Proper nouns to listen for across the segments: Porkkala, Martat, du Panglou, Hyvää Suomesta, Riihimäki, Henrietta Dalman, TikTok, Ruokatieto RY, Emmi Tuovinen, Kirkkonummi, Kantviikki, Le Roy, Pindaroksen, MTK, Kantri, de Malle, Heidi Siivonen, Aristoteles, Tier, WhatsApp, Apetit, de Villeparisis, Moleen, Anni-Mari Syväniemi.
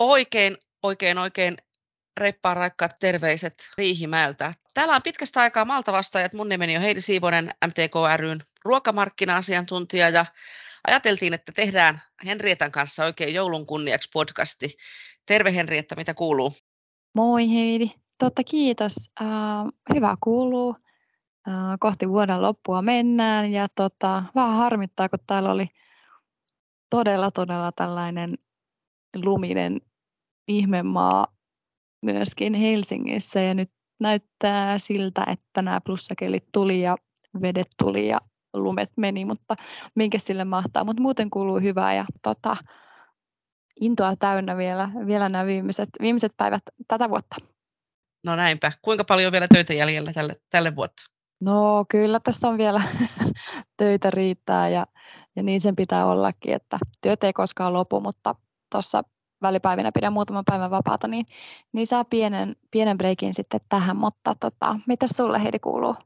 Oikein reppaan raikkaat terveiset Riihimäeltä. Täällä on pitkästä aikaa maltavastaajat. Mun nimeni on Heidi Siivonen, MTK ry:n ruokamarkkina-asiantuntija, ja ajateltiin, että tehdään Henrietan kanssa oikein joulun kunniaksi podcasti. Terve Henrietta, mitä kuuluu? Moi Heidi, totta kiitos. Hyvä kuuluu. Kohti vuoden loppua mennään ja vähän harmittaa, kun täällä oli todella tällainen luminen ihmemaa myöskin Helsingissä, ja nyt näyttää siltä, että nämä plussakelit tuli ja vedet tuli ja lumet meni, mutta minkä sille mahtaa. Mutta muuten kuuluu hyvää ja intoa täynnä vielä nämä viimeiset päivät tätä vuotta. No näinpä. Kuinka paljon vielä töitä jäljellä tälle vuotta? No kyllä tässä on vielä töitä riittää ja niin sen pitää ollakin, että työt ei koskaan lopu, mutta tuossa välipäivinä pidän muutaman päivän vapaata, niin saa pienen breikin sitten tähän, mutta mitäs sulle Heidi kuuluu?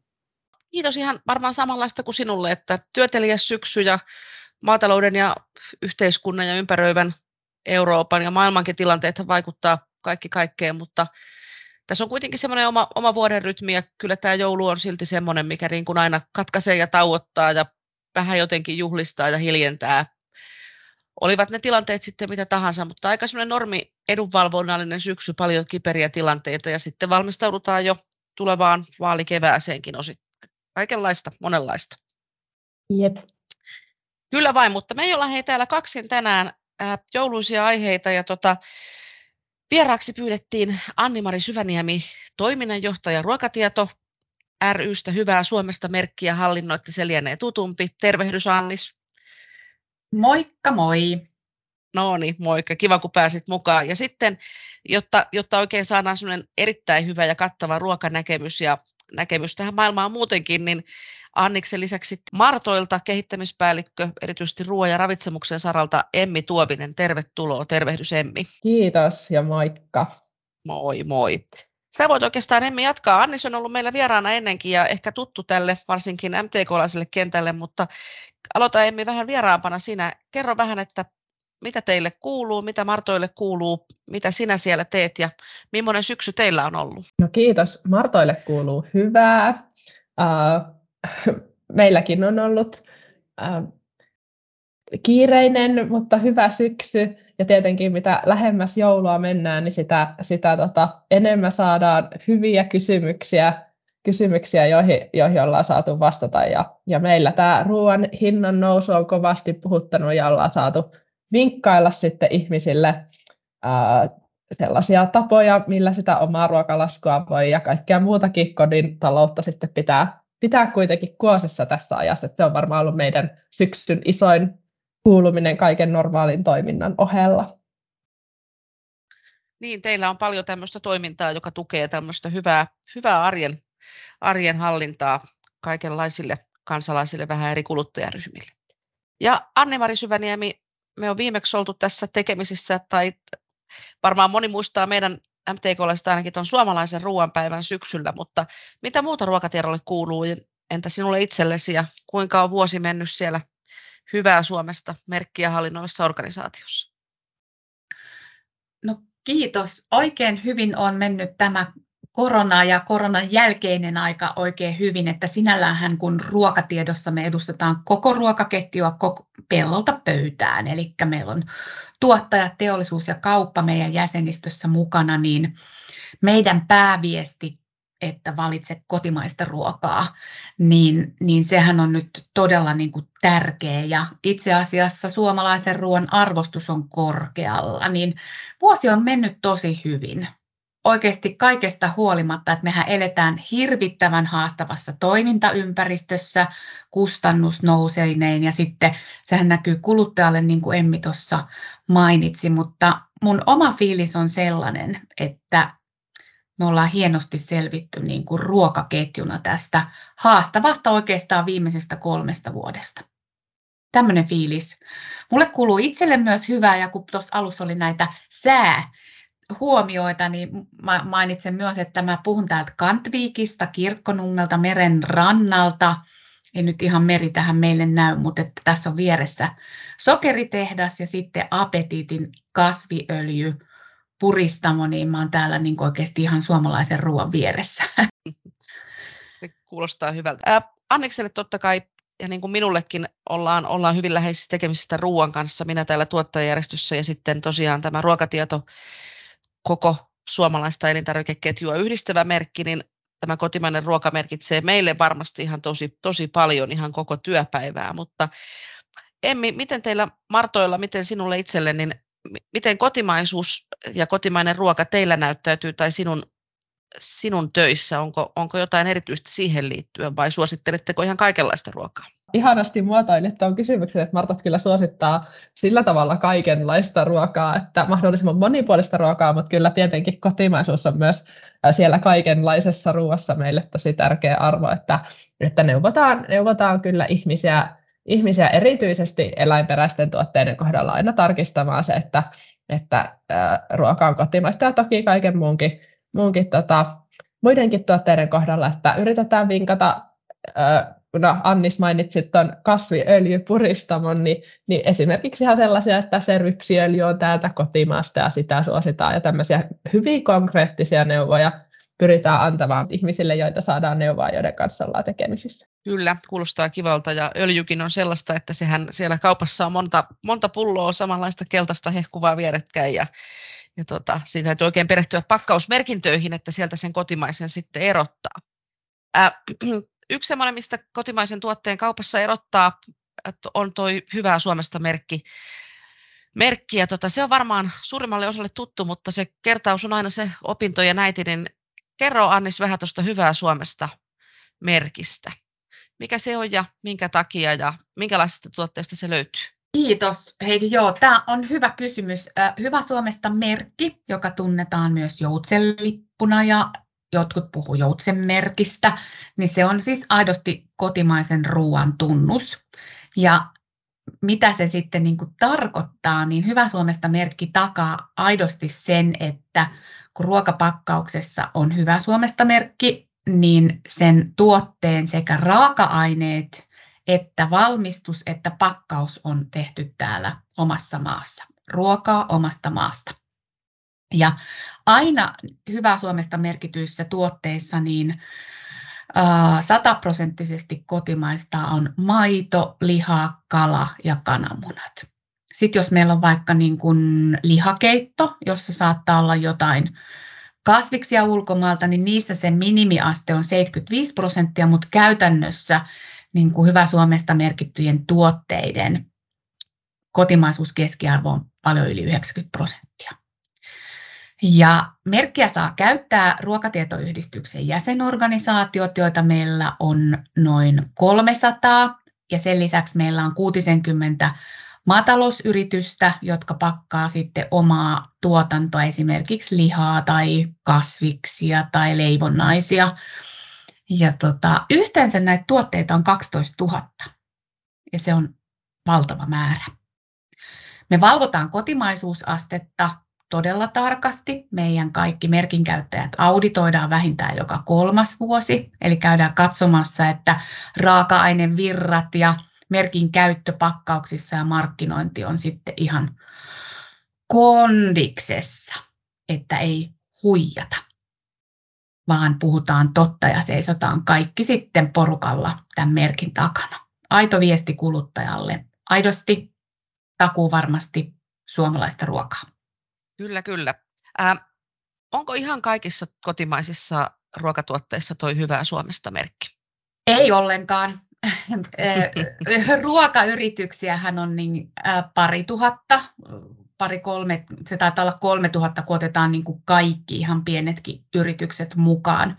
Kiitos, ihan varmaan samanlaista kuin sinulle, että työtelijäs syksy ja maatalouden ja yhteiskunnan ja ympäröivän Euroopan ja maailmankin tilanteethan vaikuttaa kaikkeen, mutta tässä on kuitenkin semmoinen oma vuoden rytmi, ja kyllä tämä joulu on silti semmoinen, mikä niin kuin aina katkaisee ja tauottaa ja vähän jotenkin juhlistaa ja hiljentää. Olivat ne tilanteet sitten mitä tahansa, mutta aika semmoinen normi edunvalvonnallinen syksy, paljon kiperiä tilanteita, ja sitten valmistaudutaan jo tulevaan vaalikevääseenkin osittain. Kaikenlaista, monenlaista. Jep. Kyllä vain, mutta me ei olla täällä kaksin tänään jouluisia aiheita, ja vieraaksi pyydettiin Anni-Mari Syväniemi, toiminnanjohtaja Ruokatieto ry:stä Hyvää Suomesta -merkkiä hallinnoitte, se lienee tutumpi. Tervehdys Annis. Moikka moi. No niin, moikka. Kiva, kun pääsit mukaan. Ja sitten, jotta oikein saadaan sellainen erittäin hyvä ja kattava ruokanäkemys ja näkemys tähän maailmaan muutenkin, niin Anniksen lisäksi Martoilta kehittämispäällikkö, erityisesti ruoan ja ravitsemuksen saralta, Emmi Tuovinen. Tervetuloa. Tervehdys Emmi. Kiitos ja moikka. Moi. Sä voit oikeastaan Emmi jatkaa. Annis on ollut meillä vieraana ennenkin ja ehkä tuttu tälle varsinkin MTK-laiselle kentälle, mutta aloita Emmi vähän vieraampana sinä. Kerro vähän, että mitä teille kuuluu, mitä Martoille kuuluu, mitä sinä siellä teet ja millainen syksy teillä on ollut? No kiitos. Martoille kuuluu hyvää. Meilläkin on ollut kiireinen, mutta hyvä syksy. Ja tietenkin mitä lähemmäs joulua mennään, niin sitä enemmän saadaan hyviä kysymyksiä, joihin ollaan saatu vastata. Ja meillä tämä ruoan hinnan nousu on kovasti puhuttanut ja ollaan saatu vinkkailla sitten ihmisille sellaisia tapoja, millä sitä omaa ruokalaskua voi ja kaikkea muutakin kodin taloutta sitten pitää kuitenkin kuosessa tässä ajassa. Se on varmaan ollut meidän syksyn isoin kuuluminen kaiken normaalin toiminnan ohella. Niin, teillä on paljon tämmöistä toimintaa, joka tukee tämmöistä hyvää arjen hallintaa kaikenlaisille kansalaisille, vähän eri kuluttajaryhmille. Ja Anni-Mari Syväniemi, me on viimeksi oltu tässä tekemisissä, tai varmaan moni muistaa meidän MTK:laisista ainakin tuon suomalaisen ruoanpäivän syksyllä, mutta mitä muuta Ruokatiedolle kuuluu, entä sinulle itsellesi, ja kuinka on vuosi mennyt siellä Hyvää Suomesta -merkkiä hallinnoivassa organisaatiossa? No kiitos. Oikein hyvin on mennyt tämä korona ja koronan jälkeinen aika oikein hyvin, että sinälläänhän kun Ruokatiedossa me edustetaan koko ruokaketjua pellolta pöytään, eli meillä on tuottajat, teollisuus ja kauppa meidän jäsenistössä mukana, niin meidän pääviesti, että valitse kotimaista ruokaa, niin sehän on nyt todella niin kuin tärkeä, ja itse asiassa suomalaisen ruoan arvostus on korkealla, niin vuosi on mennyt tosi hyvin. Oikeasti kaikesta huolimatta, että mehän eletään hirvittävän haastavassa toimintaympäristössä, kustannus nouseineen, ja sitten sehän näkyy kuluttajalle, niin kuin Emmi tuossa mainitsi, mutta mun oma fiilis on sellainen, että me ollaan hienosti selvitty niin kuin ruokaketjuna tästä haastavasta oikeastaan viimeisestä 3 vuodesta. Tämmöinen fiilis. Mulle kuuluu itselle myös hyvää, ja kun tuossa alussa oli näitä säähuomioita, niin mä mainitsen myös, että mä puhun täältä Kantviikista, Kirkkonummelta, meren rannalta. Ei nyt ihan meri tähän meille näy, mutta että tässä on vieressä sokeritehdas ja sitten Apetitin kasviöljy puristamo, niin mä oon täällä niin oikeasti ihan suomalaisen ruoan vieressä. Kuulostaa hyvältä. Annikselle totta kai, ja niin kuin minullekin, ollaan hyvin läheisissä tekemisissä ruoan kanssa. Minä täällä tuottajajärjestössä ja sitten tosiaan tämä Ruokatieto, koko suomalaista elintarvikeketjua yhdistävä merkki, niin tämä kotimainen ruoka merkitsee meille varmasti ihan tosi paljon ihan koko työpäivää. Mutta Emmi, miten teillä Martoilla, miten sinulle itselle, niin miten kotimaisuus ja kotimainen ruoka teillä näyttäytyy tai sinun töissä? Onko jotain erityistä siihen liittyen vai suositteletteko ihan kaikenlaista ruokaa? Ihanasti muotoilit tuon kysymyksen, että Martat kyllä suosittaa sillä tavalla kaikenlaista ruokaa, että mahdollisimman monipuolista ruokaa, mutta kyllä tietenkin kotimaisuus on myös siellä kaikenlaisessa ruoassa meille tosi tärkeä arvo, että neuvotaan kyllä ihmisiä erityisesti eläinperäisten tuotteiden kohdalla aina tarkistamaan se, että ruoka on kotimaista ja toki kaiken muunkin muidenkin tuotteiden kohdalla, että yritetään vinkata, kun Annis mainitsit tuon kasviöljypuristamon, niin esimerkiksi ihan sellaisia, että servipsiöljy on täältä kotimaasta ja sitä suositaan ja tämmöisiä hyvin konkreettisia neuvoja pyritään antamaan ihmisille, joita saadaan neuvoa, joiden kanssa ollaan tekemisissä. Kyllä, kuulostaa kivalta ja öljykin on sellaista, että sehän siellä kaupassa on monta pulloa samanlaista keltaista hehkuvaa vierekkäin ja siitä täytyy oikein perehtyä pakkausmerkintöihin, että sieltä sen kotimaisen sitten erottaa. Yksi semmoinen, mistä kotimaisen tuotteen kaupassa erottaa, on toi Hyvää Suomesta merkki. Ja se on varmaan suurimmalle osalle tuttu, mutta se kertaus on aina se opintojen äiti, niin kerro Annis vähän tuosta Hyvää Suomesta merkistä. Mikä se on ja minkä takia ja minkälaisista tuotteista se löytyy? Kiitos Heidi. Joo, tämä on hyvä kysymys. Hyvää Suomesta merkki, joka tunnetaan myös joutsenlippuna ja jotkut puhuu joutsenmerkistä, niin se on siis aidosti kotimaisen ruoan tunnus. Ja mitä se sitten niin kuin tarkoittaa, niin Hyvää Suomesta merkki takaa aidosti sen, että kun ruokapakkauksessa on Hyvää Suomesta merkki, niin sen tuotteen sekä raaka-aineet että valmistus että pakkaus on tehty täällä omassa maassa. Ruokaa omasta maasta. Ja aina Hyvää Suomesta merkityissä tuotteissa niin 100% kotimaista on maito, liha, kala ja kananmunat. Sitten jos meillä on vaikka niin kuin lihakeitto, jossa saattaa olla jotain kasviksia ulkomailta, niin niissä se minimiaste on 75%, mutta käytännössä niin kuin Hyvää Suomesta merkittyjen tuotteiden kotimaisuuskeskiarvo on paljon yli 90%. Ja merkkiä saa käyttää Ruokatietoyhdistyksen jäsenorganisaatiot, joita meillä on noin 300, ja sen lisäksi meillä on 60 maatalousyritystä, jotka pakkaa sitten omaa tuotantoa, esimerkiksi lihaa tai kasviksia tai leivonnaisia. Ja yhteensä näitä tuotteita on 12 000, ja se on valtava määrä. Me valvotaan kotimaisuusastetta todella tarkasti. Meidän kaikki merkinkäyttäjät auditoidaan vähintään joka 3. vuosi, eli käydään katsomassa, että raaka-ainevirrat ja merkin käyttö pakkauksissa ja markkinointi on sitten ihan kondiksessa, että ei huijata, vaan puhutaan totta ja seisotaan kaikki sitten porukalla tämän merkin takana. Aito viesti kuluttajalle, aidosti, takuuvarmasti suomalaista ruokaa. Kyllä, kyllä. Onko ihan kaikissa kotimaisissa ruokatuotteissa toi Hyvää Suomesta merkki? Ei ollenkaan. Ruokayrityksiähän on niin pari tuhatta, se taitaa olla 3 000, kun otetaan niin kuin kaikki ihan pienetkin yritykset mukaan.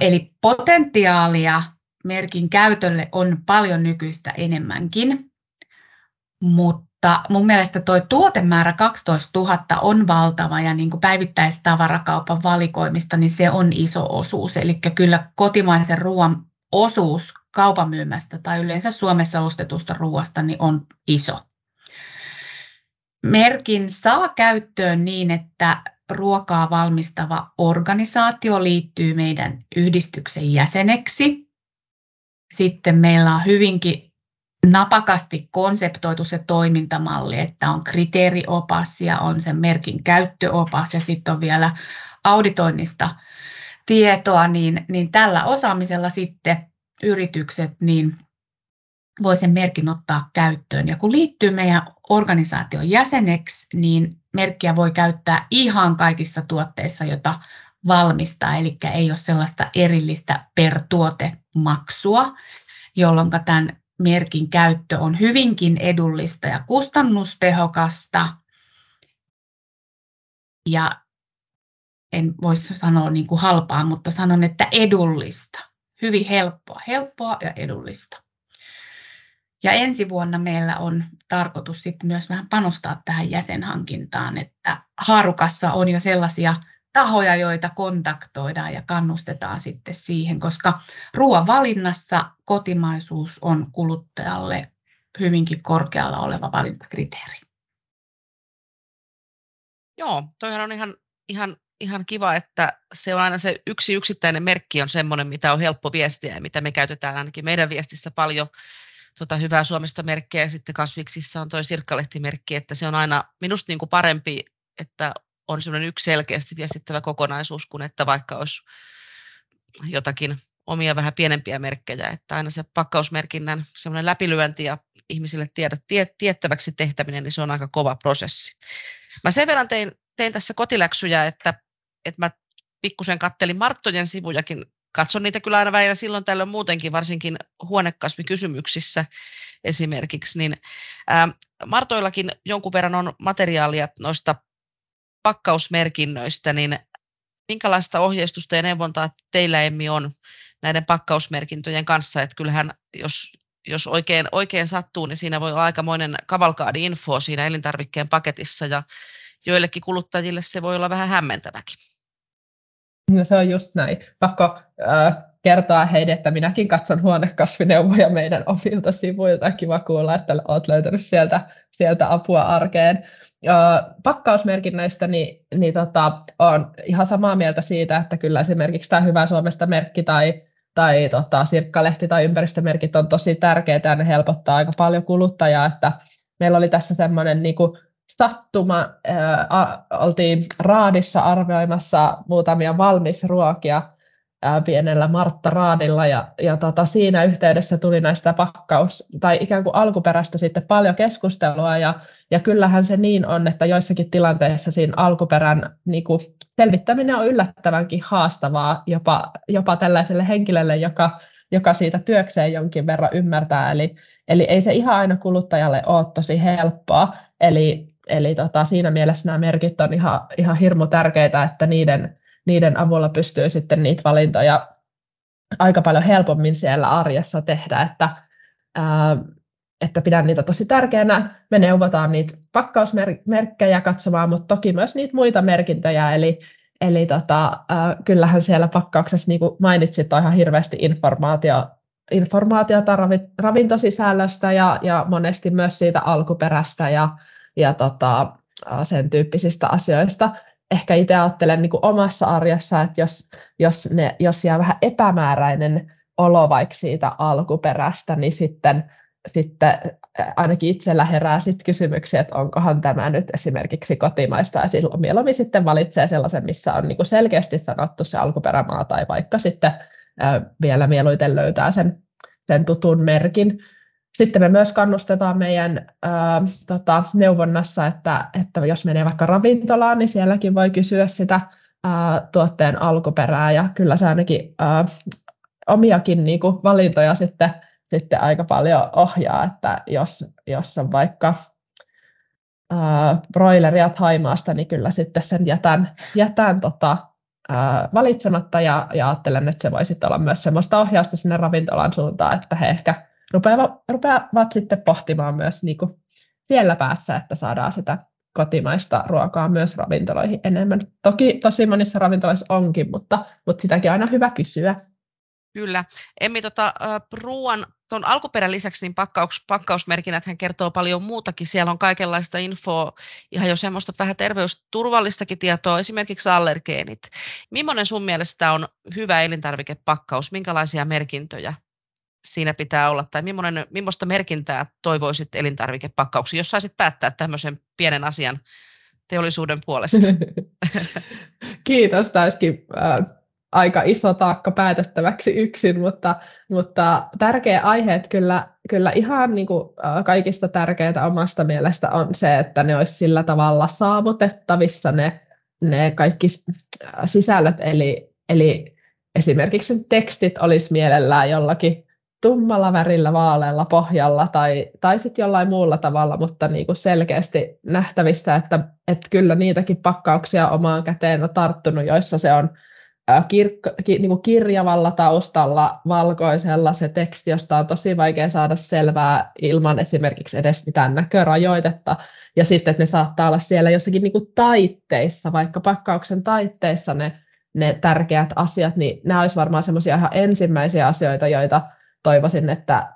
Eli potentiaalia merkin käytölle on paljon nykyistä enemmänkin, mutta mun mielestä tuo tuotemäärä 12 000 on valtava ja niin kuin päivittäistavarakaupan valikoimista, niin se on iso osuus. Eli kyllä kotimaisen ruoan osuus kaupan myymästä tai yleensä Suomessa ostetusta ruoasta niin on iso. Merkin saa käyttöön niin, että ruokaa valmistava organisaatio liittyy meidän yhdistyksen jäseneksi. Sitten meillä on hyvinkin napakasti konseptoitu se toimintamalli, että on kriteeriopas ja on sen merkin käyttöopas ja sitten on vielä auditoinnista tietoa, niin tällä osaamisella sitten yritykset niin voi sen merkin ottaa käyttöön. Ja kun liittyy meidän organisaation jäseneksi, niin merkkiä voi käyttää ihan kaikissa tuotteissa, joita valmistaa, eli ei ole sellaista erillistä per tuotemaksua, jolloin tämän merkin käyttö on hyvinkin edullista ja kustannustehokasta. Ja en voisi sanoa niin kuin halpaa, mutta sanon, että edullista. Hyvin helppoa ja edullista. Ja ensi vuonna meillä on tarkoitus sitten myös vähän panostaa tähän jäsenhankintaan, että haarukassa on jo sellaisia tahoja, joita kontaktoidaan ja kannustetaan sitten siihen, koska ruoan valinnassa kotimaisuus on kuluttajalle hyvinkin korkealla oleva valintakriteeri. Joo, toihan on ihan kiva, että se on aina se yksi yksittäinen merkki on semmoinen, mitä on helppo viestiä ja mitä me käytetään ainakin meidän viestissä paljon. Hyvää Suomesta merkkejä ja sitten Kasviksissa on toi sirkkalehtimerkki, että se on aina minusta niin kuin parempi, että on semmoinen yksi selkeästi viestittävä kokonaisuus kuin että vaikka olisi jotakin omia vähän pienempiä merkkejä, että aina se pakkausmerkinnän semmoinen läpilyönti ja ihmisille tiettäväksi tehtäminen, niin se on aika kova prosessi. Mä sen verran tein tässä kotiläksyjä, että mä pikkusen kattelin Marttojen sivujakin. Katson niitä kyllä aina välillä silloin tällöin muutenkin, varsinkin huonekasvikysymyksissä esimerkiksi. Niin, Martoillakin jonkun verran on materiaalia noista pakkausmerkinnöistä, niin minkälaista ohjeistusta ja neuvontaa teillä, Emmi, on näiden pakkausmerkintöjen kanssa? Että kyllähän, jos oikein sattuu, niin siinä voi olla aikamoinen kavalkaadi-info siinä elintarvikkeen paketissa, ja joillekin kuluttajille se voi olla vähän hämmentäväkin. No se on just näin. Pakko kertoa heille, että minäkin katson huonekasvineuvoja meidän omilta sivuilta. Kiva kuulla, että olet löytänyt sieltä apua arkeen. Pakkausmerkinnöistä niin olen ihan samaa mieltä siitä, että kyllä esimerkiksi tämä Hyvää Suomesta merkki tai sirkkalehti tai ympäristömerkit on tosi tärkeitä ja ne helpottaa aika paljon kuluttajaa. Että meillä oli tässä semmoinen niinku sattuma, oltiin raadissa arvioimassa muutamia valmisruokia pienellä Martta-raadilla ja siinä yhteydessä tuli näistä tai ikään kuin alkuperästä sitten paljon keskustelua ja kyllähän se niin on, että joissakin tilanteissa siinä alkuperän niin kuin selvittäminen on yllättävänkin haastavaa jopa tällaiselle henkilölle, joka siitä työkseen jonkin verran ymmärtää, eli ei se ihan aina kuluttajalle ole tosi helppoa, eli siinä mielessä nämä merkit on ihan hirmu tärkeitä, että niiden avulla pystyy sitten niitä valintoja aika paljon helpommin siellä arjessa tehdä, että pidän niitä tosi tärkeänä. Me neuvotaan niitä pakkausmerkkejä katsomaan, mutta toki myös niitä muita merkintöjä, eli kyllähän siellä pakkauksessa, niin kuin mainitsit, on ihan hirveästi informaatiota ravintosisällöstä ja monesti myös siitä alkuperästä ja sen tyyppisistä asioista. Ehkä itse ajattelen niin kuin omassa arjessa, että jos jää vähän epämääräinen olo vaikka siitä alkuperästä, niin sitten ainakin itsellä herää sit kysymyksiä, että onkohan tämä nyt esimerkiksi kotimaista, ja silloin mieluummin sitten valitsee sellaisen, missä on niin kuin selkeästi sanottu se alkuperämaa, tai vaikka sitten vielä mieluiten löytää sen tutun merkin. Sitten me myös kannustetaan meidän neuvonnassa, että jos menee vaikka ravintolaan, niin sielläkin voi kysyä sitä tuotteen alkuperää, ja kyllä se ainakin omiakin niin kuin valintoja sitten aika paljon ohjaa, että jos on vaikka broileria Thaimaasta, niin kyllä sitten sen jätän valitsematta ja ajattelen, että se voi sitten olla myös semmoista ohjausta sinne ravintolan suuntaan, että he ehkä rupeavat sitten pohtimaan myös niin kuin siellä päässä, että saadaan sitä kotimaista ruokaa myös ravintoloihin enemmän. Toki tosi monissa ravintoloissa onkin, mutta sitäkin aina hyvä kysyä. Kyllä. Emmi, ruoan tuon alkuperän lisäksi niin pakkausmerkinnäthän kertoo paljon muutakin. Siellä on kaikenlaista infoa, ihan jo semmoista vähän terveysturvallistakin tietoa, esimerkiksi allergeenit. Millainen sun mielestä on hyvä elintarvikepakkaus? Minkälaisia merkintöjä siinä pitää olla, tai millaista merkintää toivoisit elintarvikepakkauksiin, jos saisit päättää tämmöisen pienen asian teollisuuden puolesta? Kiitos, taisikin aika iso taakka päätettäväksi yksin, mutta tärkeä aihe, että kyllä ihan niin kuin kaikista tärkeintä omasta mielestä on se, että ne olisi sillä tavalla saavutettavissa ne kaikki sisällöt, eli esimerkiksi tekstit olisi mielellään jollakin tummalla värillä, vaalealla pohjalla tai sitten jollain muulla tavalla, mutta niin kuin selkeästi nähtävissä, että kyllä niitäkin pakkauksia omaan käteen on tarttunut, joissa se on niin kuin kirjavalla taustalla, valkoisella se teksti, josta on tosi vaikea saada selvää ilman esimerkiksi edes mitään näkörajoitetta. Ja sitten, että ne saattaa olla siellä jossakin niin kuin taitteissa, vaikka pakkauksen taitteissa ne tärkeät asiat, niin nämä olisi varmaan semmoisia ihan ensimmäisiä asioita, joita toivoisin, että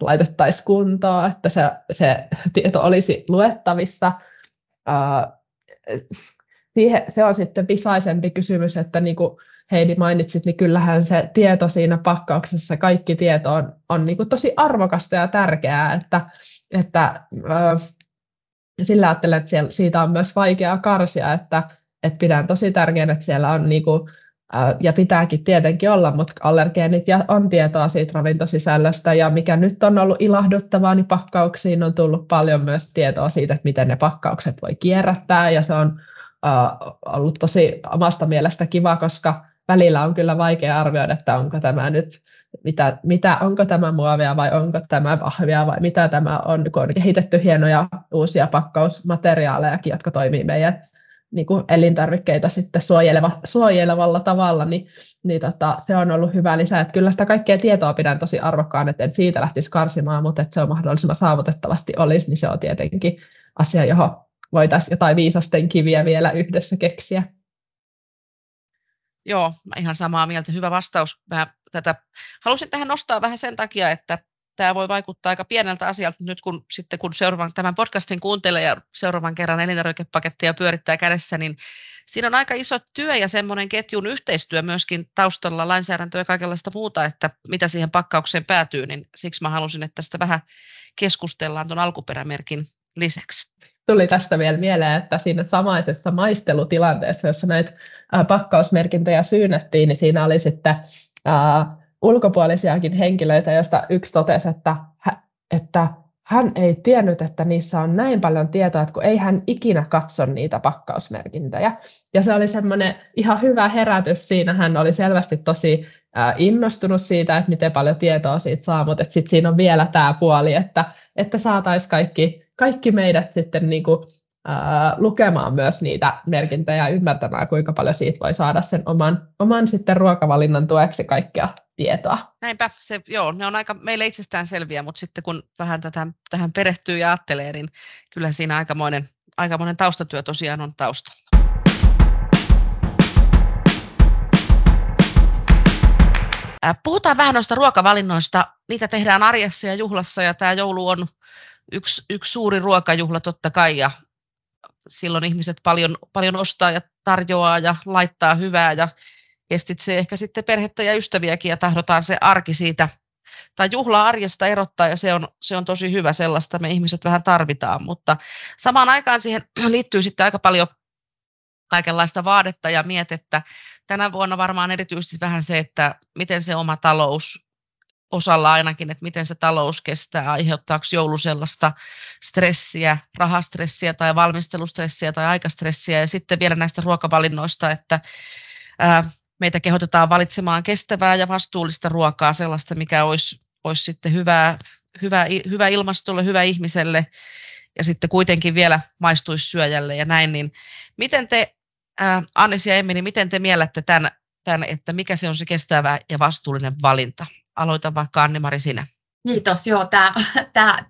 laitettaisiin kuntoon, että se tieto olisi luettavissa. Se on sitten visaisempi kysymys, että niin kuin Heidi mainitsit, niin kyllähän se tieto siinä pakkauksessa, kaikki tieto on niin kuin tosi arvokasta ja tärkeää, että sillä ajattelen, että siitä on myös vaikeaa karsia, että pidän tosi tärkeänä, että siellä on niin kuin, ja pitääkin tietenkin olla, mutta allergeenit ja on tietoa siitä ravintosisällöstä, ja mikä nyt on ollut ilahduttavaa, niin pakkauksiin on tullut paljon myös tietoa siitä, että miten ne pakkaukset voi kierrättää, ja se on ollut tosi omasta mielestä kiva, koska välillä on kyllä vaikea arvioida, että onko tämä nyt, onko tämä muovia vai onko tämä vahvia vai mitä tämä on, kun on kehitetty hienoja uusia pakkausmateriaalejakin, jotka toimii meidän niin kuin elintarvikkeita sitten suojelevalla tavalla, niin se on ollut hyvä lisä. Että kyllä sitä kaikkea tietoa pidän tosi arvokkaan, että en siitä lähtisi karsimaan, mutta että se on mahdollisimman saavutettavasti olisi, niin se on tietenkin asia, johon voitaisiin jotain viisasten kiviä vielä yhdessä keksiä. Joo, ihan samaa mieltä. Hyvä vastaus. Halusin tähän nostaa vähän sen takia, että tämä voi vaikuttaa aika pieneltä asialta nyt, kun tämän podcastin kuuntelee ja seuraavan kerran elintarvikepakettia pyörittää kädessä, niin siinä on aika iso työ ja semmoinen ketjun yhteistyö myöskin taustalla, lainsäädäntöä ja kaikenlaista muuta, että mitä siihen pakkaukseen päätyy, niin siksi mä halusin, että tästä vähän keskustellaan tuon alkuperämerkin lisäksi. Tuli tästä vielä mieleen, että siinä samaisessa maistelutilanteessa, jossa näitä pakkausmerkintöjä syynättiin, niin siinä oli sitten ulkopuolisiakin henkilöitä, joista yksi totesi, että hän ei tiennyt, että niissä on näin paljon tietoa, että kun ei hän ikinä katso niitä pakkausmerkintöjä. Ja se oli semmoinen ihan hyvä herätys siinä. Hän oli selvästi tosi innostunut siitä, että miten paljon tietoa siitä saa, mutta sitten siinä on vielä tämä puoli, että saataisiin kaikki meidät sitten niin kuin, lukemaan myös niitä merkintöjä ja ymmärtämään, kuinka paljon siitä voi saada sen oman sitten ruokavalinnan tueksi kaikkea tietoa. Näinpä, ne on aika meille itsestään selviä, mutta sitten kun vähän tähän perehtyy ja ajattelee, niin kyllä siinä aikamoinen taustatyö tosiaan on taustalla. Puhutaan vähän noista ruokavalinnoista. Niitä tehdään arjessa ja juhlassa, ja tämä joulu on yksi suuri ruokajuhla totta kai, ja silloin ihmiset paljon ostaa ja tarjoaa ja laittaa hyvää ja kestitsee ehkä sitten perhettä ja ystäviäkin ja tahdotaan se arki siitä tai juhla arjesta erottaa, ja se on tosi hyvä, sellaista me ihmiset vähän tarvitaan, mutta samaan aikaan siihen liittyy sitten aika paljon kaikenlaista vaadetta ja mietettä. Tänä vuonna varmaan erityisesti vähän se, että miten se oma talous, osalla ainakin, että miten se talous kestää, aiheuttaako joulu sellaista stressiä, rahastressiä tai valmistelustressiä tai aikastressiä, ja sitten vielä näistä ruokavalinnoista, että meitä kehotetaan valitsemaan kestävää ja vastuullista ruokaa, sellaista, mikä olisi sitten hyvä ilmastolle, hyvä ihmiselle ja sitten kuitenkin vielä maistuisi syöjälle ja näin, niin miten te, Annis ja Emmi, niin miten te miellätte tämän, että mikä se on se kestävä ja vastuullinen valinta? Aloita vaikka Anni-Mari sinä. Kiitos. Joo,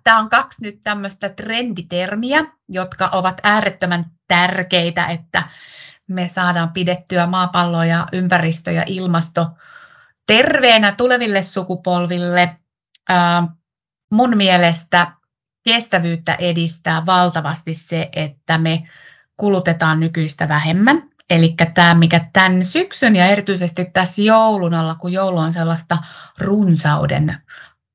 tämä on kaksi nyt tämmöistä trenditermiä, jotka ovat äärettömän tärkeitä, että me saadaan pidettyä maapallo ja ympäristö ja ilmasto terveenä tuleville sukupolville. Mun mielestä kestävyyttä edistää valtavasti se, että me kulutetaan nykyistä vähemmän. Eli tämä, mikä tämän syksyn ja erityisesti tässä joulun alla, kun joulu on sellaista runsauden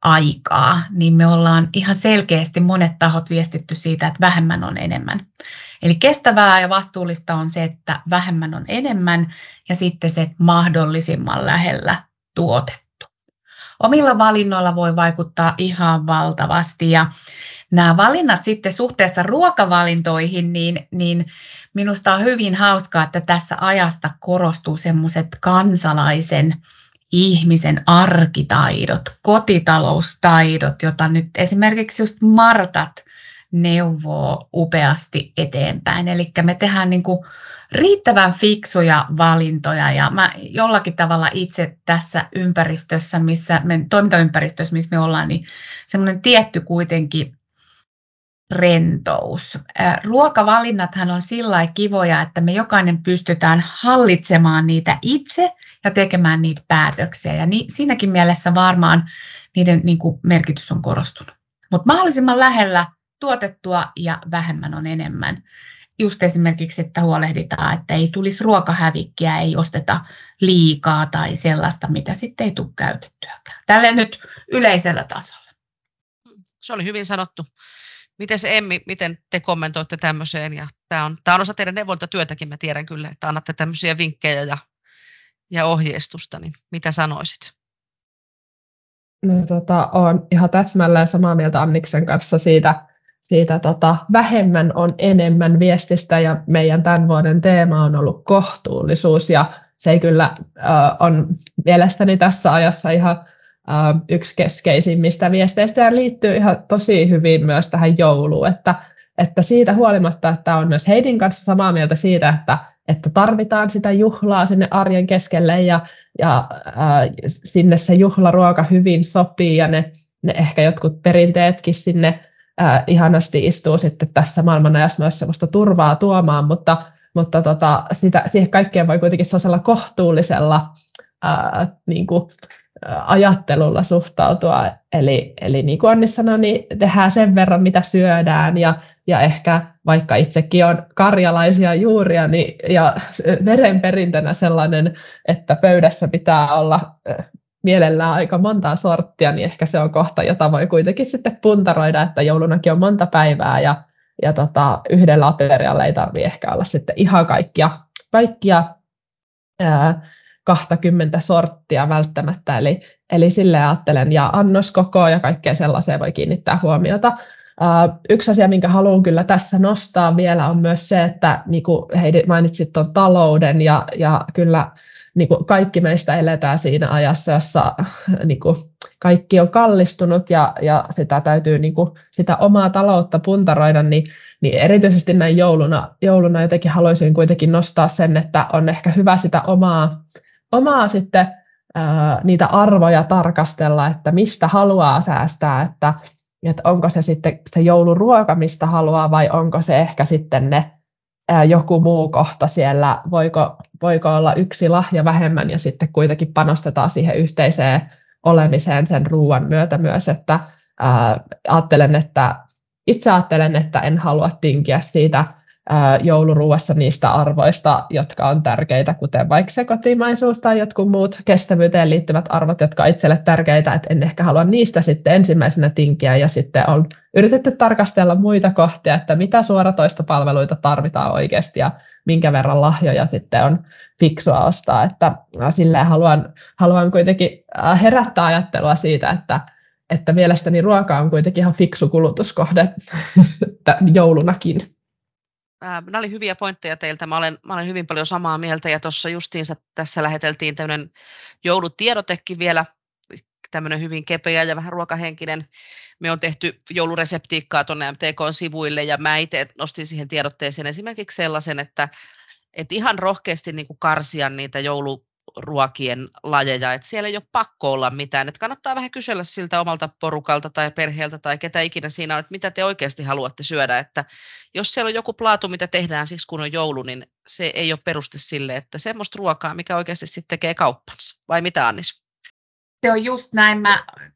aikaa, niin me ollaan ihan selkeästi monet tahot viestitty siitä, että vähemmän on enemmän. Eli kestävää ja vastuullista on se, että vähemmän on enemmän ja sitten se mahdollisimman lähellä tuotettu. Omilla valinnoilla voi vaikuttaa ihan valtavasti ja nämä valinnat sitten suhteessa ruokavalintoihin, niin minusta on hyvin hauskaa, että tässä ajasta korostuu semmoiset kansalaisen ihmisen arkitaidot, kotitaloustaidot, jota nyt esimerkiksi just Martat neuvoo upeasti eteenpäin. Eli me tehdään niin kuin riittävän fiksuja valintoja ja mä jollakin tavalla itse tässä ympäristössä, toimintaympäristössä, missä me ollaan, niin semmoinen tietty kuitenkin rentous. Ruokavalinnathan on sillä lailla kivoja, että me jokainen pystytään hallitsemaan niitä itse ja tekemään niitä päätöksiä. Ja siinäkin mielessä varmaan niiden niin kuin merkitys on korostunut. Mutta mahdollisimman lähellä tuotettua ja vähemmän on enemmän. Just esimerkiksi, että huolehditaan, että ei tulisi ruokahävikkiä, ei osteta liikaa tai sellaista, mitä sitten ei tule käytettyäkään. Tällä nyt yleisellä tasolla. Se oli hyvin sanottu. Miten se Emmi, miten te kommentoitte tämmöiseen? Ja tämä on osa teidän neuvontatyötäkin, mä tiedän kyllä, että annatte tämmöisiä vinkkejä ja ohjeistusta, niin mitä sanoisit? No, olen ihan täsmälleen samaa mieltä Anniksen kanssa siitä vähemmän on enemmän viestistä ja meidän tämän vuoden teema on ollut kohtuullisuus ja se ei kyllä on mielestäni tässä ajassa ihan yksi keskeisimmistä viesteistä ja liittyy ihan tosi hyvin myös tähän jouluun, että siitä huolimatta, että on myös Heidin kanssa samaa mieltä siitä, että tarvitaan sitä juhlaa sinne arjen keskelle ja sinne se juhlaruoka hyvin sopii ja ne ehkä jotkut perinteetkin sinne ihanasti istuu sitten tässä maailmanajassa myös sellaista turvaa tuomaan, mutta siihen kaikkeen voi kuitenkin sellaisella kohtuullisella ajattelulla suhtautua. Eli niin kuin Anni sanoi, niin tehdään sen verran, mitä syödään ja ehkä vaikka itsekin on karjalaisia juuria niin, ja verenperintönä sellainen, että pöydässä pitää olla mielellään aika montaa sorttia, niin ehkä se on kohta, jota voi kuitenkin sitten puntaroida, että joulunakin on monta päivää ja yhdellä aterialla ei tarvitse ehkä olla sitten ihan kaikkia 20 sorttia välttämättä, eli silleen ajattelen, ja annoskokoa ja kaikkea sellaiseen voi kiinnittää huomiota. Yksi asia, minkä haluan kyllä tässä nostaa vielä, on myös se, että niin kuin Heidi mainitsit tuon talouden, ja kyllä niin kuin kaikki meistä eletään siinä ajassa, jossa niin kuin kaikki on kallistunut, ja sitä täytyy niin kuin sitä omaa taloutta puntaroida, niin erityisesti näin jouluna jotenkin haluaisin kuitenkin nostaa sen, että on ehkä hyvä sitä omaa sitten niitä arvoja tarkastella, että mistä haluaa säästää, että onko se sitten se jouluruoka, mistä haluaa, vai onko se ehkä sitten ne joku muu kohta siellä, voiko olla yksi lahja vähemmän ja sitten kuitenkin panostetaan siihen yhteiseen olemiseen sen ruuan myötä myös, että itse ajattelen, että en halua tinkiä siitä jouluruuassa niistä arvoista, jotka on tärkeitä, kuten vaikka se kotimaisuus tai jotkut muut kestävyyteen liittyvät arvot, jotka on itselle tärkeitä, että en ehkä halua niistä sitten ensimmäisenä tinkiä ja sitten on yritetty tarkastella muita kohtia, että mitä suoratoistopalveluita tarvitaan oikeasti ja minkä verran lahjoja sitten on fiksua ostaa, että silleen haluan kuitenkin herättää ajattelua siitä, että mielestäni ruoka on kuitenkin ihan fiksu kulutuskohde joulunakin. Nämä oli hyviä pointteja teiltä. Mä olen hyvin paljon samaa mieltä ja tuossa justiinsa tässä läheteltiin tämmöinen joulutiedotekin vielä, tämmöinen hyvin kepeä ja vähän ruokahenkinen. Me on tehty joulureseptiikkaa tuonne MTK-sivuille ja mä itse nostin siihen tiedotteeseen esimerkiksi sellaisen, että ihan rohkeasti niin kuin karsia niitä jouluruokien lajeja, että siellä ei ole pakko olla mitään, että kannattaa vähän kysellä siltä omalta porukalta tai perheeltä tai ketä ikinä siinä on, että mitä te oikeasti haluatte syödä, että jos siellä on joku plaatu, mitä tehdään siksi kun on joulu, niin se ei ole peruste sille, että semmoista ruokaa, mikä oikeasti sitten tekee kauppansa, vai mitä Annis? Se on just näin.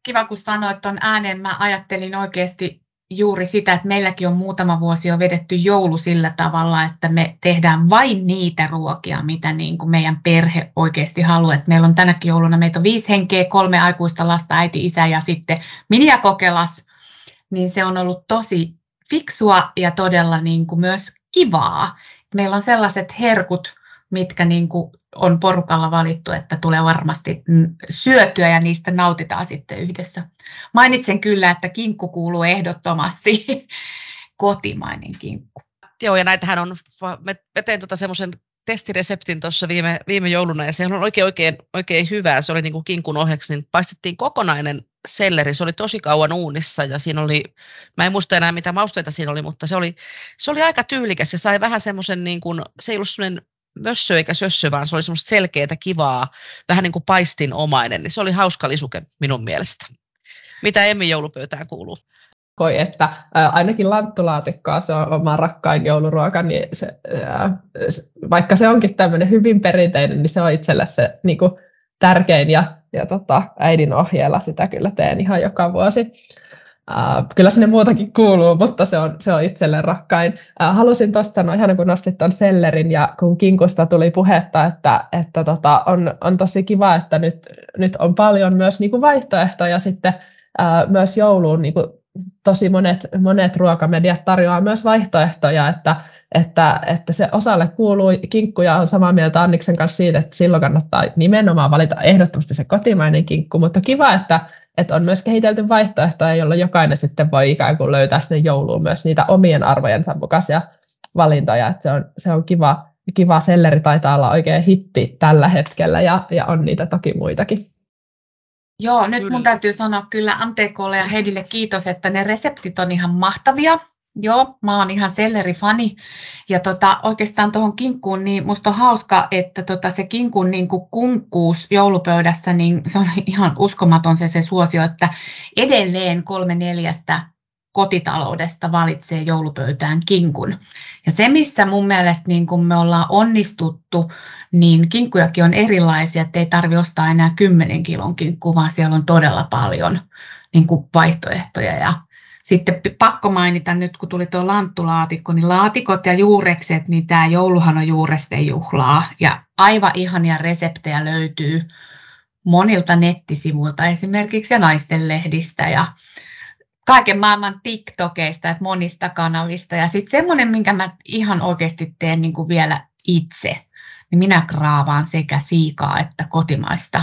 Kiva kun sanoit tuon ääneen, mä ajattelin oikeasti juuri sitä, että meilläkin on muutama vuosi jo vedetty joulu sillä tavalla, että me tehdään vain niitä ruokia, mitä niin kuin meidän perhe oikeasti haluaa. Et meillä on tänäkin jouluna, meitä on 5 henkeä, 3 aikuista lasta, äiti, isä ja sitten miniakokelas. Niin se on ollut tosi fiksua ja todella niin kuin myös kivaa. Meillä on sellaiset herkut, mitkä niin kuin on porukalla valittu, että tulee varmasti syötyä ja niistä nautitaan sitten yhdessä. Mainitsen kyllä, että kinkku kuuluu ehdottomasti, kotimainen kinkku. Joo, ja näitähän on, mä tein semmoisen testireseptin tuossa viime jouluna, ja se on oikein hyvää. Se oli niin kuin kinkun ohjaksi, niin paistettiin kokonainen selleri, se oli tosi kauan uunissa, ja siinä oli, mä en muista enää mitä mausteita siinä oli, mutta se oli aika tyylikäs, se sai vähän semmoisen, niin kuin, se ei ollut semmoinen mössö eikä sössö, vaan se oli semmoista selkeätä, kivaa, vähän niin kuin paistinomainen, niin se oli hauska lisuke minun mielestä. Mitä Emmi joulupöytään kuuluu? Koi, että ainakin lanttulaatikkoa, se on oma rakkain jouluruoka, niin se, vaikka se onkin tämmöinen hyvin perinteinen, niin se on itselle se niin kuin tärkein, ja äidin ohjeella sitä kyllä teen ihan joka vuosi. Kyllä sinne muutakin kuuluu, mutta se on itselle rakkain. Halusin tuosta sanoa, ihana kun nostit tuon sellerin ja kun kinkusta tuli puhetta, että on tosi kiva, että nyt on paljon myös niinku vaihtoehtoja sitten myös jouluun. Niinku, tosi monet ruokamediat tarjoaa myös vaihtoehtoja, että se osalle kuuluu kinkku, ja on samaa mieltä Anniksen kanssa siitä, että silloin kannattaa nimenomaan valita ehdottomasti se kotimainen kinkku, mutta kiva, että on myös kehitelty vaihtoehtoja, jolloin jokainen sitten voi ikään kuin löytää sinne jouluun myös niitä omien arvojensa mukaisia valintoja. Että se on kiva, selleri taitaa olla oikein hitti tällä hetkellä, ja on niitä toki muitakin. Joo, nyt mun täytyy sanoa kyllä MTK:lle ja Heidille kiitos, että ne reseptit on ihan mahtavia. Joo, mä oon ihan sellerifani, ja oikeastaan tuohon kinkkuun, niin musta on hauska, että se kinkun niin kuin kunkkuus joulupöydässä, niin se on ihan uskomaton se suosio, että edelleen 3/4 kotitaloudesta valitsee joulupöytään kinkun. Ja se, missä mun mielestä niin kun me ollaan onnistuttu, niin kinkkujakin on erilaisia, että ei tarvitse ostaa enää 10 kilon kinkkua, vaan siellä on todella paljon niin kuin vaihtoehtoja. Ja sitten pakko mainita nyt, kun tuli tuo lanttulaatikko, niin laatikot ja juurekset, niin tämä jouluhan on juuresten juhlaa. Ja aivan ihania reseptejä löytyy monilta nettisivuilta, esimerkiksi ja naisten lehdistä ja kaiken maailman TikTokeista, että monista kanavista. Ja sitten semmoinen, minkä mä ihan oikeasti teen niin kuin vielä itse, niin minä kraavaan sekä siikaa että kotimaista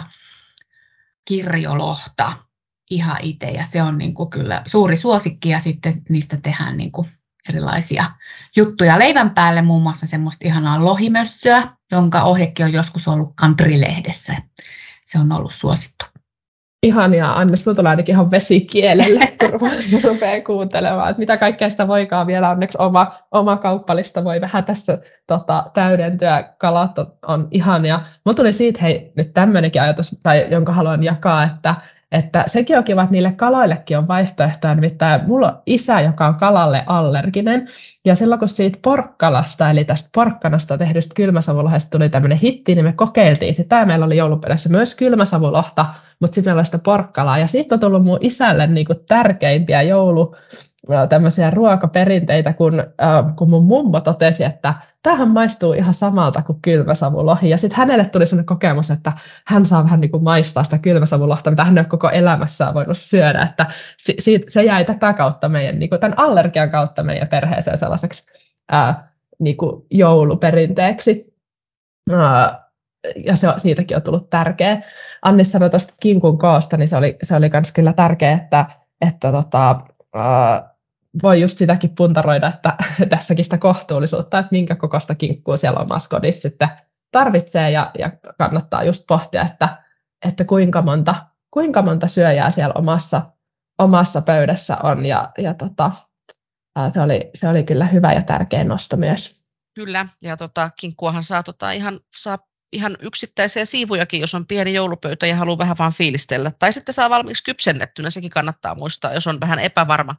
kirjolohta ihan itse, ja se on niin kuin kyllä suuri suosikki, ja sitten niistä tehdään niin kuin erilaisia juttuja leivän päälle, muun muassa semmoista ihanaa lohimössöä, jonka ohjekin on joskus ollut Kantri-lehdessä. Se on ollut suosittu. Ihania, Anne, minulla tulee ainakin ihan vesikielelle, kun rupeaa kuuntelemaan, että mitä kaikkea sitä voikaan vielä. Onneksi oma kauppalista voi vähän tässä täydentyä. Kalat on ihania. Minulla tuli siitä hei, nyt tämmöinenkin ajatus, tai jonka haluan jakaa, että sekin on kiva, että niille kaloillekin on vaihtoehtoja. Nimittäin mulla on isä, joka on kalalle allerginen, ja silloin kun siitä porkkalasta, eli tästä porkkanasta tehdystä kylmäsavulohesta tuli tämmöinen hitti, niin me kokeiltiin sitä, ja meillä oli joulupöydässä myös kylmäsavulohta, mutta sitten meillä oli sitä porkkalaa, ja siitä on tullut mun isälle niinku tärkeimpiä tämmöisiä ruokaperinteitä, kun mun mummo totesi, että tämähän maistuu ihan samalta kuin kylmäsavulohi. Ja sitten hänelle tuli sellainen kokemus, että hän saa vähän niin kuin maistaa sitä kylmäsavulohta, mitä hän ei ole koko elämässään voinut syödä. Että se jäi tätä kautta meidän, niin kuin tämän allergian kautta meidän perheeseen sellaiseksi niin kuin jouluperinteeksi. Ja siitäkin on tullut tärkeä. Anni sanoi tuosta kinkun koosta, niin se oli kans kyllä tärkeä, että voi just sitäkin puntaroida, että tässäkin sitä kohtuullisuutta, että minkä kokoista kinkkua siellä omassa kodissa sitten tarvitsee, ja kannattaa just pohtia, että kuinka monta syöjää siellä omassa pöydässä on, ja se oli kyllä hyvä ja tärkeä nosto myös. Kyllä, ja kinkkuahan saa ihan yksittäisiä siivujakin, jos on pieni joulupöytä ja haluaa vähän vaan fiilistellä. Tai sitten saa valmiiksi kypsennettynä, sekin kannattaa muistaa, jos on vähän epävarma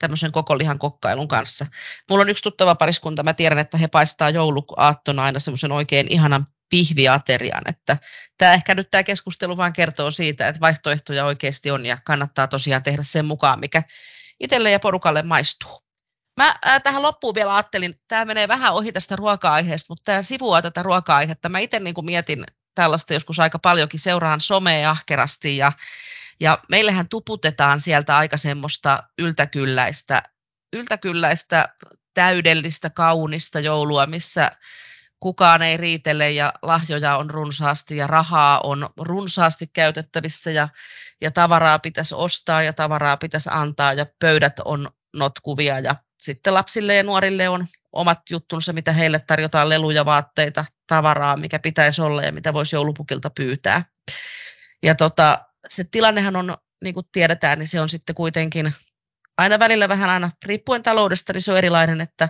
tämmöisen koko lihan kokkailun kanssa. Mulla on yksi tuttava pariskunta, mä tiedän, että he paistaa jouluaattona aina semmoisen oikein ihanan pihviaterian. Että tämä keskustelu vaan kertoo siitä, että vaihtoehtoja oikeasti on, ja kannattaa tosiaan tehdä sen mukaan, mikä itselle ja porukalle maistuu. Mä tähän loppuun vielä ajattelin, tämä menee vähän ohi tästä ruoka-aiheesta, mutta tämä sivuaa tätä ruoka-aihetta. Mä itse niin kuin mietin tällaista joskus aika paljonkin, seuraan somea ahkerasti ja meillähän tuputetaan sieltä aika semmoista yltäkylläistä, täydellistä, kaunista joulua, missä kukaan ei riitele ja lahjoja on runsaasti ja rahaa on runsaasti käytettävissä ja tavaraa pitäisi ostaa ja tavaraa pitäisi antaa ja pöydät on notkuvia ja sitten lapsille ja nuorille on omat juttunsa, mitä heille tarjotaan, leluja, vaatteita, tavaraa, mikä pitäisi olla ja mitä voisi joulupukilta pyytää. Ja se tilannehan on, niin kuin tiedetään, niin se on sitten kuitenkin aina välillä vähän aina riippuen taloudesta, niin se on erilainen, että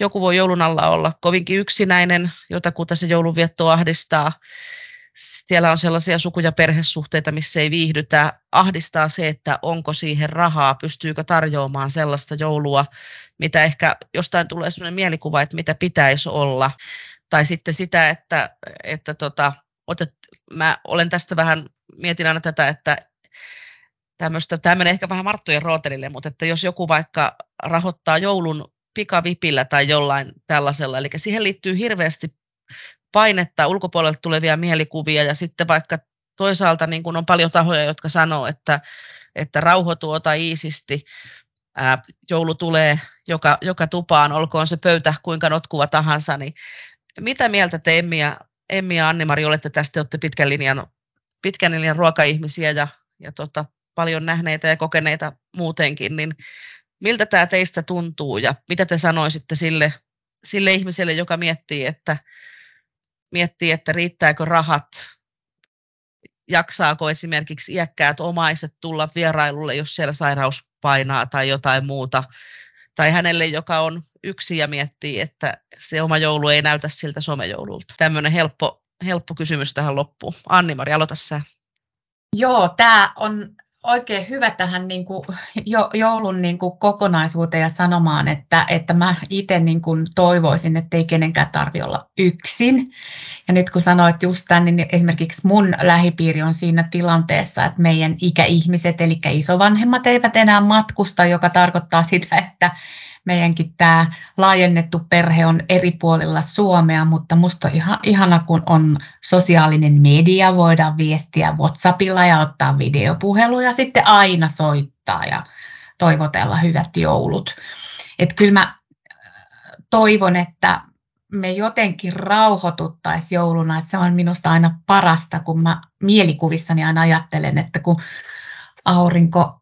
joku voi joulun alla olla kovinkin yksinäinen, jotakuta se joulunvietto ahdistaa. Siellä on sellaisia suku- ja perhesuhteita, missä ei viihdytä. Ahdistaa se, että onko siihen rahaa, pystyykö tarjoamaan sellaista joulua, mitä ehkä jostain tulee sellainen mielikuva, että mitä pitäisi olla. Tai sitten sitä, että mä olen tästä vähän, mietin aina tätä, että tämmöistä, tämä menee ehkä vähän Marttojen rootelille, mutta että jos joku vaikka rahoittaa joulun pikavipillä tai jollain tällaisella, eli siihen liittyy hirveästi painetta, ulkopuolelta tulevia mielikuvia ja sitten vaikka toisaalta niin kun on paljon tahoja, jotka sanoo, että rauhoitu, ota iisisti, joulu tulee joka tupaan, olkoon se pöytä kuinka notkuva tahansa, niin mitä mieltä te Emmi ja Anni-Mari olette tästä, olette pitkän linjan ruokaihmisiä ja paljon nähneitä ja kokeneita muutenkin, niin miltä tämä teistä tuntuu ja mitä te sanoisitte sille ihmiselle, joka miettii, että riittääkö rahat, jaksaako esimerkiksi iäkkäät omaiset tulla vierailulle, jos siellä sairaus painaa tai jotain muuta, tai hänelle, joka on yksi ja miettii, että se oma joulu ei näytä siltä somejoululta. Tämmöinen helppo kysymys tähän loppuun. Anni-Mari, aloita sä. Joo, tämä on oikein hyvä tähän niin kuin joulun niin kuin kokonaisuuteen ja sanomaan, että mä itse niin kuin toivoisin, että ei kenenkään tarvitse olla yksin. Ja nyt kun sanoit just tämän, niin esimerkiksi mun lähipiiri on siinä tilanteessa, että meidän ikäihmiset, eli isovanhemmat eivät enää matkusta, joka tarkoittaa sitä, että meidänkin tämä laajennettu perhe on eri puolilla Suomea, mutta musta on ihana, kun on sosiaalinen media, voidaan viestiä WhatsAppilla ja ottaa videopuheluja, sitten aina soittaa ja toivotella hyvät joulut. Et kyllä mä toivon, että me jotenkin rauhoituttaisiin jouluna, että se on minusta aina parasta, kun mä mielikuvissani aina ajattelen, että kun aurinko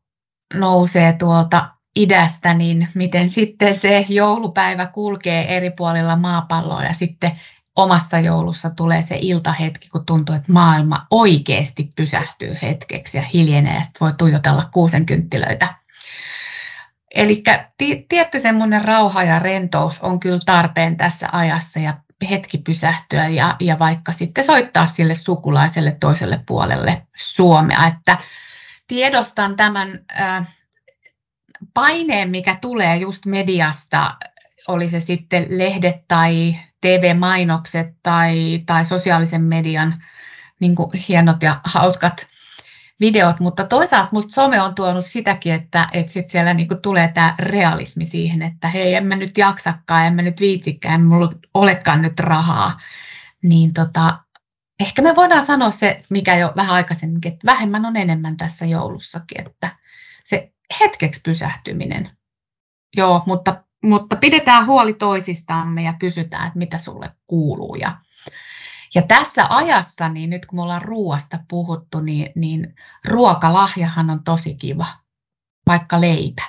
nousee tuolta idästä, niin miten sitten se joulupäivä kulkee eri puolilla maapalloa ja sitten omassa joulussa tulee se iltahetki, kun tuntuu, että maailma oikeasti pysähtyy hetkeksi ja hiljenee ja sitten voi tuijotella kuusenkynttilöitä. Eli tietty semmoinen rauha ja rentous on kyllä tarpeen tässä ajassa ja hetki pysähtyä ja vaikka sitten soittaa sille sukulaiselle toiselle puolelle Suomea, että tiedostan tämän paineen, mikä tulee just mediasta, oli se sitten lehdet tai TV-mainokset tai sosiaalisen median niin kuin hienot ja hauskat videot, mutta toisaalta musta some on tuonut sitäkin, että sit siellä niin kuin tulee tämä realismi siihen, että hei, en mä nyt jaksakaan, en mä nyt viitsikään, en mulla olekaan nyt rahaa, niin ehkä me voidaan sanoa se, mikä jo vähän aikaisemminkin, että vähemmän on enemmän tässä joulussakin, että se hetkeksi pysähtyminen. Joo, mutta pidetään huoli toisistamme ja kysytään, että mitä sulle kuuluu. Ja tässä ajassa, niin nyt kun me ollaan ruoasta puhuttu, niin ruokalahjahan on tosi kiva, vaikka leipä.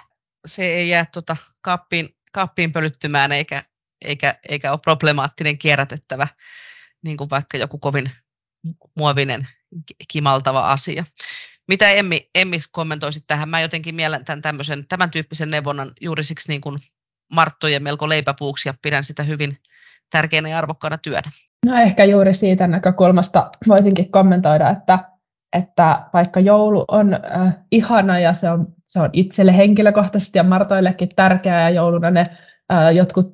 Se ei jää kappiin pölyttymään eikä ole problemaattinen kierrätettävä, niin kuin vaikka joku kovin muovinen kimaltava asia. Mitä Emmi kommentoisit tähän? Mä jotenkin mielen tämän tyyppisen neuvonnan juuri siksi niin kuin Marttojen melko leipäpuuksi ja pidän sitä hyvin tärkeänä ja arvokkaana työnä. No ehkä juuri siitä näkökulmasta voisinkin kommentoida, että vaikka joulu on ihana ja se on itselle henkilökohtaisesti ja Martoillekin tärkeää ja jouluna ne jotkut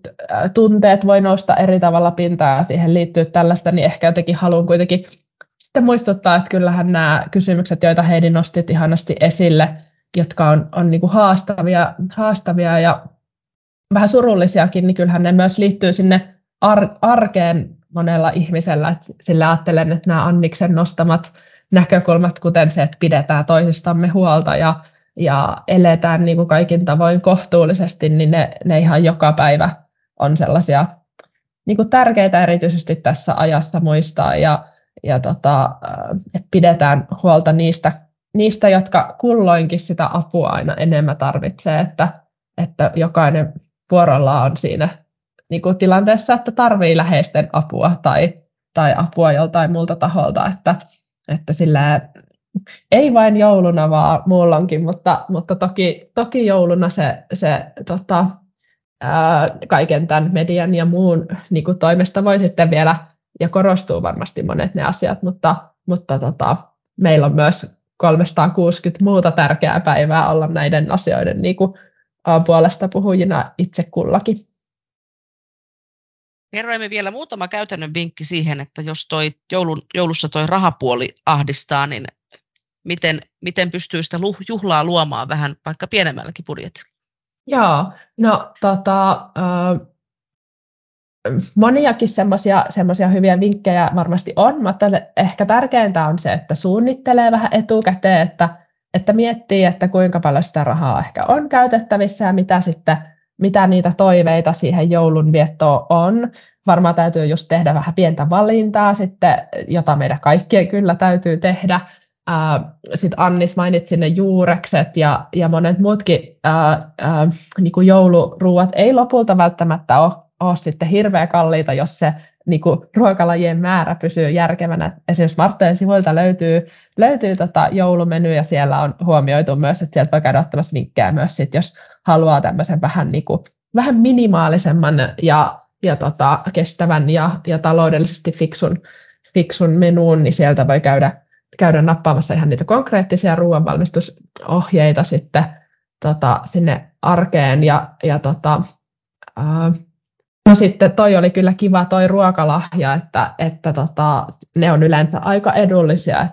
tunteet voi nousta eri tavalla pintaan ja siihen liittyy tällaista, niin ehkä jotenkin haluan kuitenkin muistuttaa, että kyllähän nämä kysymykset, joita Heidi nosti ihanasti esille, jotka on niin kuin haastavia ja vähän surullisiakin, niin kyllähän ne myös liittyy sinne arkeen monella ihmisellä. Sillä ajattelen, että nämä Anniksen nostamat näkökulmat, kuten se, että pidetään toisistamme huolta ja eletään niin kuin kaikin tavoin kohtuullisesti, niin ne ihan joka päivä on sellaisia niin kuin tärkeitä erityisesti tässä ajassa muistaa ja että pidetään huolta niistä, jotka kulloinkin sitä apua aina enemmän tarvitsee, että jokainen vuorollaan on siinä niin kuin tilanteessa, että tarvii läheisten apua tai apua joltain muulta taholta, että sillä ei vain jouluna, vaan muulloinkin, mutta toki jouluna se kaiken tämän median ja muun niin kuin toimesta voi sitten vielä, ja korostuu varmasti monet ne asiat, mutta meillä on myös 360 muuta tärkeää päivää olla näiden asioiden niin kuin puolesta puhujina itse kullakin. Kerroimme vielä muutama käytännön vinkki siihen, että jos joulussa toi rahapuoli ahdistaa, niin miten pystyy sitä juhlaa luomaan vähän vaikka pienemmälläkin budjetilla? Joo, no moniakin semmoisia hyviä vinkkejä varmasti on, mutta ehkä tärkeintä on se, että suunnittelee vähän etukäteen, että miettii, että kuinka paljon sitä rahaa ehkä on käytettävissä ja mitä niitä toiveita siihen joulun viettoon on. Varmaan täytyy just tehdä vähän pientä valintaa sitten, jota meidän kaikkien kyllä täytyy tehdä. Sitten Annis mainitsi ne juurekset ja monet muutkin niin kuin jouluruuat ei lopulta välttämättä ole sitten hirveän kalliita, jos se niin kuin ruokalajien määrä pysyy järkevänä. Esimerkiksi Marttojen sivuilta löytyy joulumeny ja siellä on huomioitu myös, että sieltä voi käydä ottamassa vinkkejä myös sit, jos haluaa tämmöisen vähän minimaalisemman ja kestävän ja taloudellisesti fiksun menuun, niin sieltä voi käydä nappaamassa ihan niitä konkreettisia ruoanvalmistusohjeita sitten sinne arkeen No sitten toi oli kyllä kiva toi ruokalahja, että ne on yleensä aika edullisia,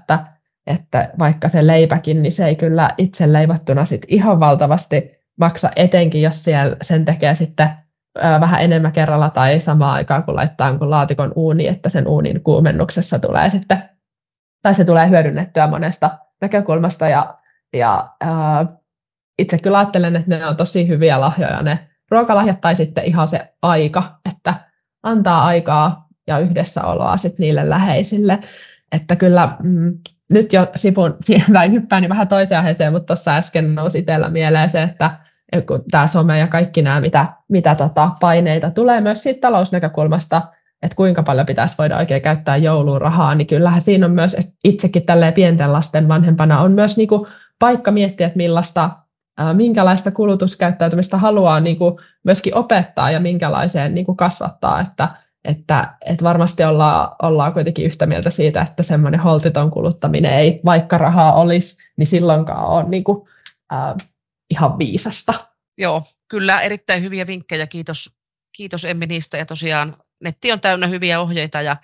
että vaikka se leipäkin, niin se ei kyllä itse leivottuna sit ihan valtavasti maksa, etenkin jos siellä sen tekee sitten vähän enemmän kerralla tai samaan aikaan, kun laittaa laatikon uuniin, että sen uunin kuumennuksessa tulee sitten, tai se tulee hyödynnettyä monesta näkökulmasta ja itse kyllä ajattelen, että ne on tosi hyviä lahjoja ne ruokalahjat tai sitten ihan se aika, että antaa aikaa ja yhdessäoloa sit niille läheisille. Että kyllä nyt jo hyppään niin vähän toiseen aiheeseen, mutta tuossa äsken nousi itsellä mieleen se, että tämä some ja kaikki nämä, mitä paineita tulee myös siitä talousnäkökulmasta, että kuinka paljon pitäisi voida oikein käyttää jouluun rahaa, niin kyllähän siinä on myös, että itsekin tälleen pienten lasten vanhempana on myös niinku paikka miettiä, että minkälaista kulutuskäyttäytymistä haluaa niin kuin myöskin opettaa ja minkälaiseen niin kuin kasvattaa, että varmasti ollaan kuitenkin yhtä mieltä siitä, että semmoinen holtiton kuluttaminen ei, vaikka rahaa olisi, niin silloinkaan ole niin kuin, ihan viisasta. Joo, kyllä erittäin hyviä vinkkejä, kiitos Emmi niistä ja tosiaan netti on täynnä hyviä ohjeita ja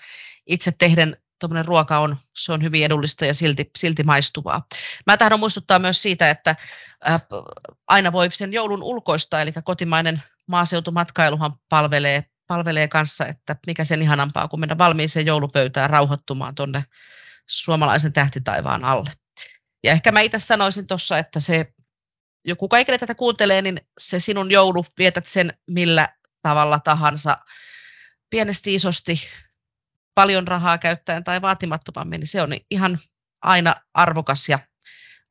itse tehden tuommoinen ruoka on hyvin edullista ja silti maistuvaa. Mä tahdon muistuttaa myös siitä, että aina voi sen joulun ulkoistaa, eli kotimainen maaseutumatkailuhan palvelee kanssa, että mikä sen ihanampaa, kun mennä valmiiseen joulupöytään rauhoittumaan tuonne suomalaisen tähtitaivaan alle. Ja ehkä mä itse sanoisin tuossa, että se, joku kaikille tätä kuuntelee, niin se sinun joulu, vietät sen millä tavalla tahansa, pienesti isosti, paljon rahaa käyttäen tai vaatimattomammin, niin se on ihan aina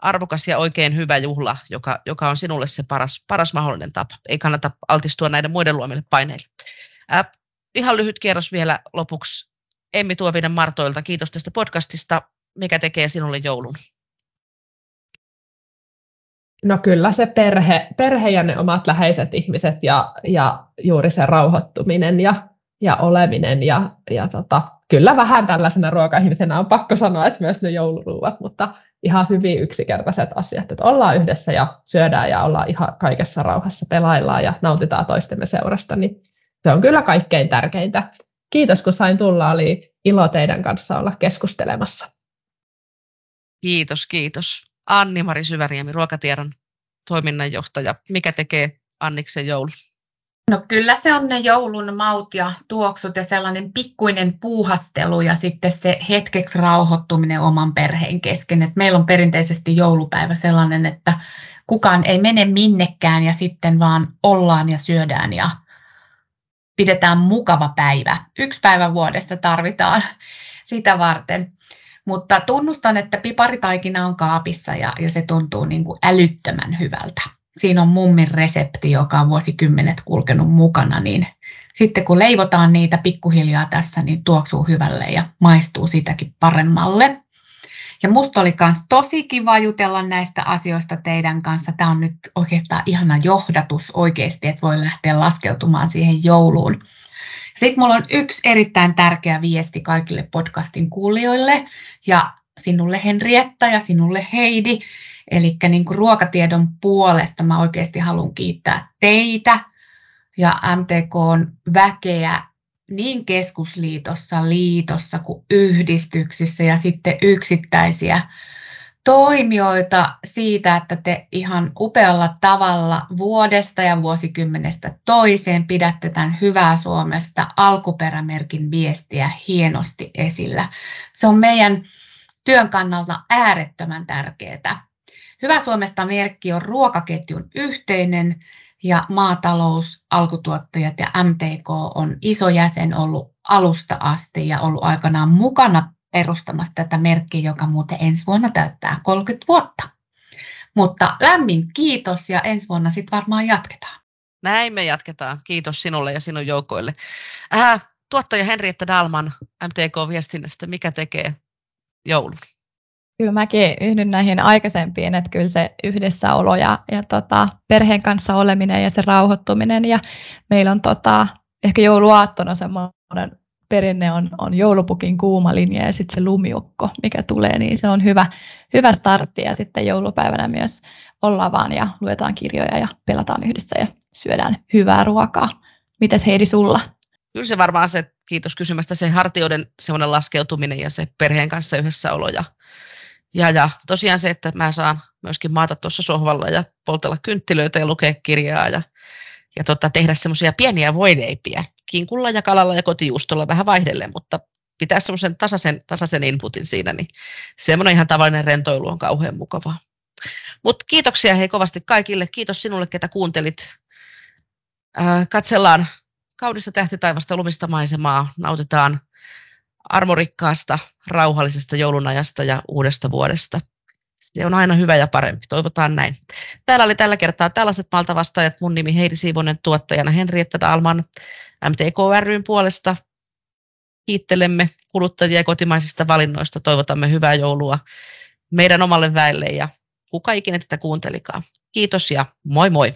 arvokas ja oikein hyvä juhla, joka on sinulle se paras mahdollinen tapa. Ei kannata altistua näiden muiden luomille paineille. Ihan lyhyt kierros vielä lopuksi. Emmi Tuovinen Martoilta, kiitos tästä podcastista. Mikä tekee sinulle joulun? No kyllä se perhe ja ne omat läheiset ihmiset ja juuri se rauhoittuminen ja oleminen ja kyllä vähän tällaisena ruokaihmisenä on pakko sanoa, että myös ne jouluruuat, mutta ihan hyvin yksinkertaiset asiat, että ollaan yhdessä ja syödään ja ollaan ihan kaikessa rauhassa, pelaillaan ja nautitaan toistemme seurasta, niin se on kyllä kaikkein tärkeintä. Kiitos kun sain tulla, oli ilo teidän kanssa olla keskustelemassa. Kiitos. Anni-Mari Syväniemi, Ruokatiedon toiminnanjohtaja. Mikä tekee Anniksen joulun? No kyllä se on ne joulun maut ja tuoksut ja sellainen pikkuinen puuhastelu ja sitten se hetkeksi rauhoittuminen oman perheen kesken. Et meillä on perinteisesti joulupäivä sellainen, että kukaan ei mene minnekään ja sitten vaan ollaan ja syödään ja pidetään mukava päivä. Yksi päivä vuodessa tarvitaan sitä varten. Mutta tunnustan, että piparitaikina on kaapissa ja se tuntuu niin kuin älyttömän hyvältä. Siinä on mummin resepti, joka on vuosikymmenet kulkenut mukana, niin sitten kun leivotaan niitä pikkuhiljaa tässä, niin tuoksuu hyvälle ja maistuu sitäkin paremmalle. Ja musta oli myös tosi kiva jutella näistä asioista teidän kanssa. Tämä on nyt oikeastaan ihana johdatus oikeasti, että voi lähteä laskeutumaan siihen jouluun. Sitten mulla on yksi erittäin tärkeä viesti kaikille podcastin kuulijoille ja sinulle Henrietta ja sinulle Heidi. Eli niin kuin ruokatiedon puolesta mä oikeasti haluan kiittää teitä ja MTK:n väkeä niin keskusliitossa, liitossa kuin yhdistyksissä ja sitten yksittäisiä toimijoita siitä, että te ihan upealla tavalla vuodesta ja vuosikymmenestä toiseen pidätte tämän Hyvää Suomesta alkuperämerkin viestiä hienosti esillä. Se on meidän työn kannalta äärettömän tärkeää. Hyvää Suomesta merkki on ruokaketjun yhteinen ja maatalous, alkutuottajat ja MTK on iso jäsen ollut alusta asti ja ollut aikanaan mukana perustamassa tätä merkkiä, joka muuten ensi vuonna täyttää 30 vuotta. Mutta lämmin kiitos ja ensi vuonna sitten varmaan jatketaan. Näin me jatketaan. Kiitos sinulle ja sinun joukoille. Tuottaja Henrietta Dalman MTK-viestinnästä, mikä tekee joulun? Kyllä mäkin yhdyn näihin aikaisempiin, että kyllä se yhdessäolo ja perheen kanssa oleminen ja se rauhoittuminen. Ja meillä on ehkä jouluaattona semmoinen perinne on joulupukin kuuma linja ja sitten se lumiukko, mikä tulee, niin se on hyvä startti. Ja sitten joulupäivänä myös ollaan vaan ja luetaan kirjoja ja pelataan yhdessä ja syödään hyvää ruokaa. Mitäs Heidi sulla? Kyllä se varmaan se, kiitos kysymästä, se hartioiden semmoinen laskeutuminen ja se perheen kanssa yhdessäolo ja tosiaan se, että mä saan myöskin maata tuossa sohvalla ja poltella kynttilöitä ja lukea kirjaa ja tehdä semmoisia pieniä voileipiä kinkulla ja kalalla ja kotijuustolla vähän vaihdellen, mutta pitää semmoisen tasaisen inputin siinä, niin semmoinen ihan tavallinen rentoilu on kauhean mukavaa. Mutta kiitoksia hei kovasti kaikille. Kiitos sinulle, ketä kuuntelit. Katsellaan kaunista tähtitaivasta, lumista maisemaa, nautitaan armorikkaasta, rauhallisesta joulunajasta ja uudesta vuodesta. Se on aina hyvä ja parempi, toivotaan näin. Täällä oli tällä kertaa tällaiset maalta vastaajat. Mun nimi Heidi Siivonen, tuottajana Henrietta Dalman MTK ry:n puolesta. Kiittelemme kuluttajia kotimaisista valinnoista, toivotamme hyvää joulua meidän omalle väelle ja kuka ikinä tätä kuuntelikaan. Kiitos ja moi moi!